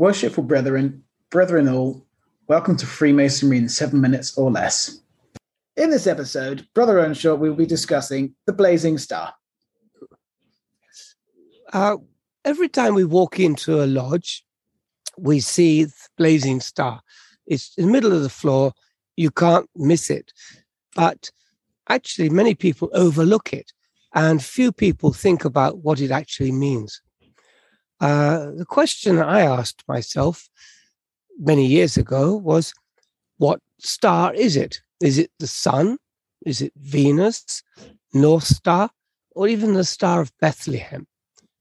Worshipful brethren, brethren all, welcome to Freemasonry in 7 minutes or less. In this episode, Brother Earnshaw will be discussing the blazing star. Every time we walk into a lodge, we see the blazing star. It's in the middle of the floor. You can't miss it. But actually, many people overlook it, and few people think about what it actually means. The question I asked myself many years ago was, what star is it? Is it the sun? Is it Venus, North Star, or even the Star of Bethlehem?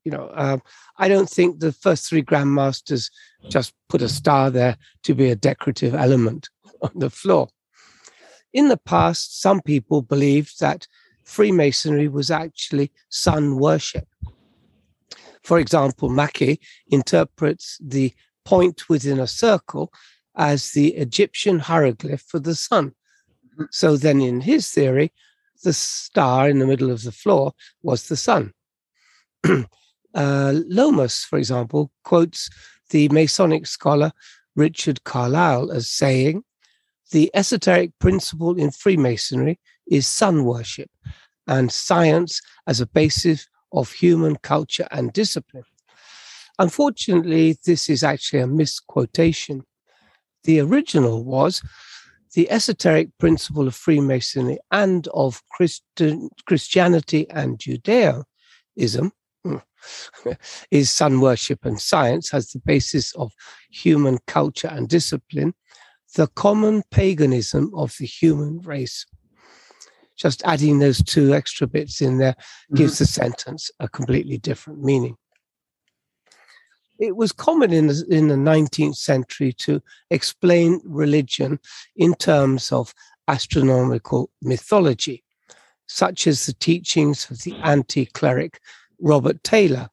You know, I don't think the first three grandmasters just put a star there to be a decorative element on the floor. In the past, some people believed that Freemasonry was actually sun worship. For example, Mackey interprets the point within a circle as the Egyptian hieroglyph for the sun. So then in his theory, the star in the middle of the floor was the sun. Lomas, for example, quotes the Masonic scholar Richard Carlyle as saying, the esoteric principle in Freemasonry is sun worship and science as a basis of human culture and discipline. Unfortunately, this is actually a misquotation. The original was, the esoteric principle of Freemasonry and of Christianity and Judaism is sun worship and science as the basis of human culture and discipline, the common paganism of the human race. Just adding those two extra bits in there gives the sentence a completely different meaning. It was common in the 19th century to explain religion in terms of astronomical mythology, such as the teachings of the anti-cleric Robert Taylor,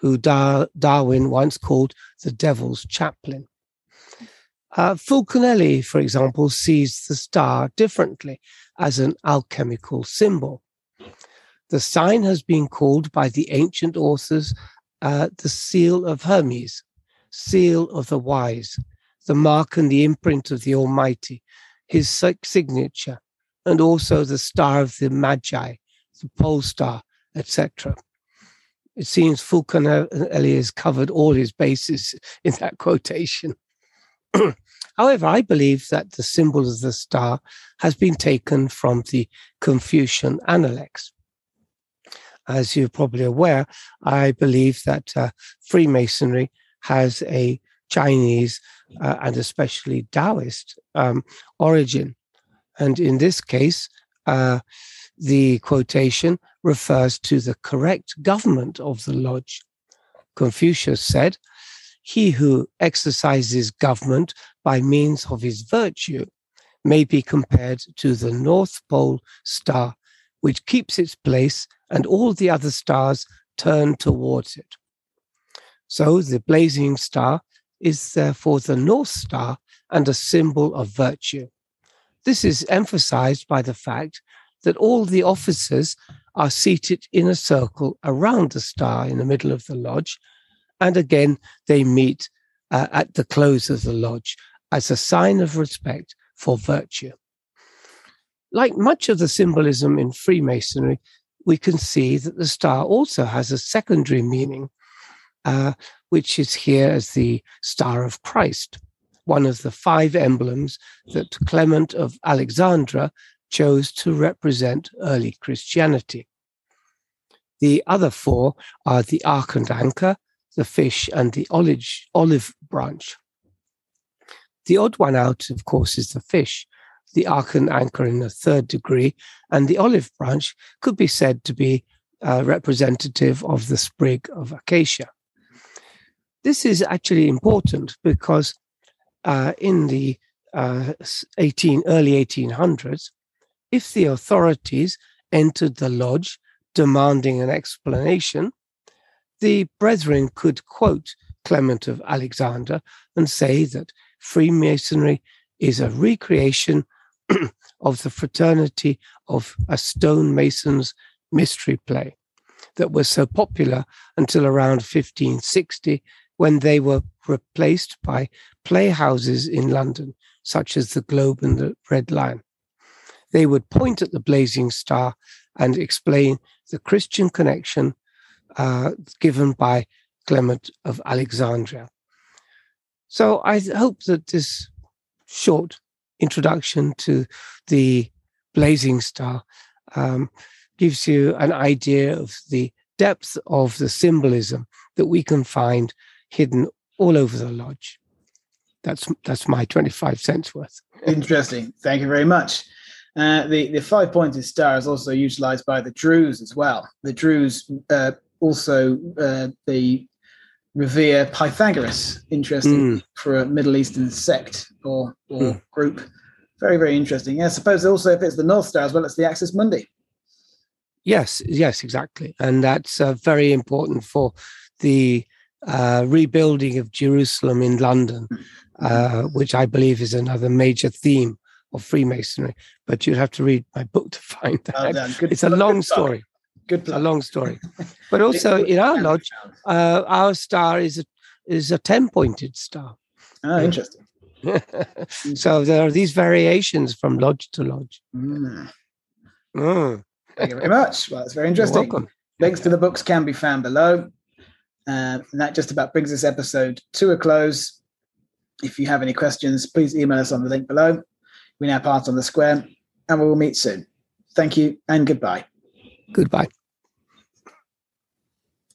who Darwin once called the devil's chaplain. Fulcanelli, for example, sees the star differently as an alchemical symbol. The sign has been called by the ancient authors the seal of Hermes, seal of the wise, the mark and the imprint of the Almighty, his signature, and also the star of the Magi, the pole star, etc. It seems Fulcanelli has covered all his bases in that quotation. However, I believe that the symbol of the star has been taken from the Confucian Analects. As you're probably aware, I believe that Freemasonry has a Chinese and especially Taoist origin. And in this case, the quotation refers to the correct government of the lodge. Confucius said, he who exercises government by means of his virtue may be compared to the North Pole star, which keeps its place and all the other stars turn towards it. So the blazing star is therefore the North Star and a symbol of virtue. This is emphasized by the fact that all the officers are seated in a circle around the star in the middle of the lodge, and again they meet at the close of the lodge as a sign of respect for virtue. Like much of the symbolism in Freemasonry, we can see that the star also has a secondary meaning, which is here as the Star of Christ, one of the five emblems that Clement of Alexandria chose to represent early Christianity. The other four are the ark and anchor, the fish, and the olive branch. The odd one out, of course, is the fish. The ark and anchor in the third degree, and the olive branch could be said to be representative of the sprig of acacia. This is actually important because in the early 1800s, if the authorities entered the lodge demanding an explanation, the brethren could quote Clement of Alexandria and say that Freemasonry is a recreation of the fraternity of a stonemason's mystery play that was so popular until around 1560 when they were replaced by playhouses in London, such as the Globe and the Red Lion. They would point at the blazing star and explain the Christian connection given by Clement of Alexandria. So I hope that this short introduction to the blazing star gives you an idea of the depth of the symbolism that we can find hidden all over the lodge. That's my 25 cents worth. Interesting. Thank you very much. The five-pointed star is also utilized by the Druze as well. The Druze they revere Pythagoras, interesting for a Middle Eastern sect or group. Very, very interesting. Yeah, I suppose also if it's the North Star as well, it's the Axis Mundi. Yes, exactly. And that's very important for the rebuilding of Jerusalem in London, which I believe is another major theme of Freemasonry. But you'd have to read my book to find that. Well done. It's a long story. Good plan. A long story. But also in our lodge, our star is a 10-pointed star. Oh, interesting. So there are these variations from lodge to lodge. Thank you very much. Well, it's very interesting. You're welcome. Links to the books can be found below. And that just about brings this episode to a close. If you have any questions, please email us on the link below. We're now part on the square, and we will meet soon. Thank you and goodbye. Goodbye.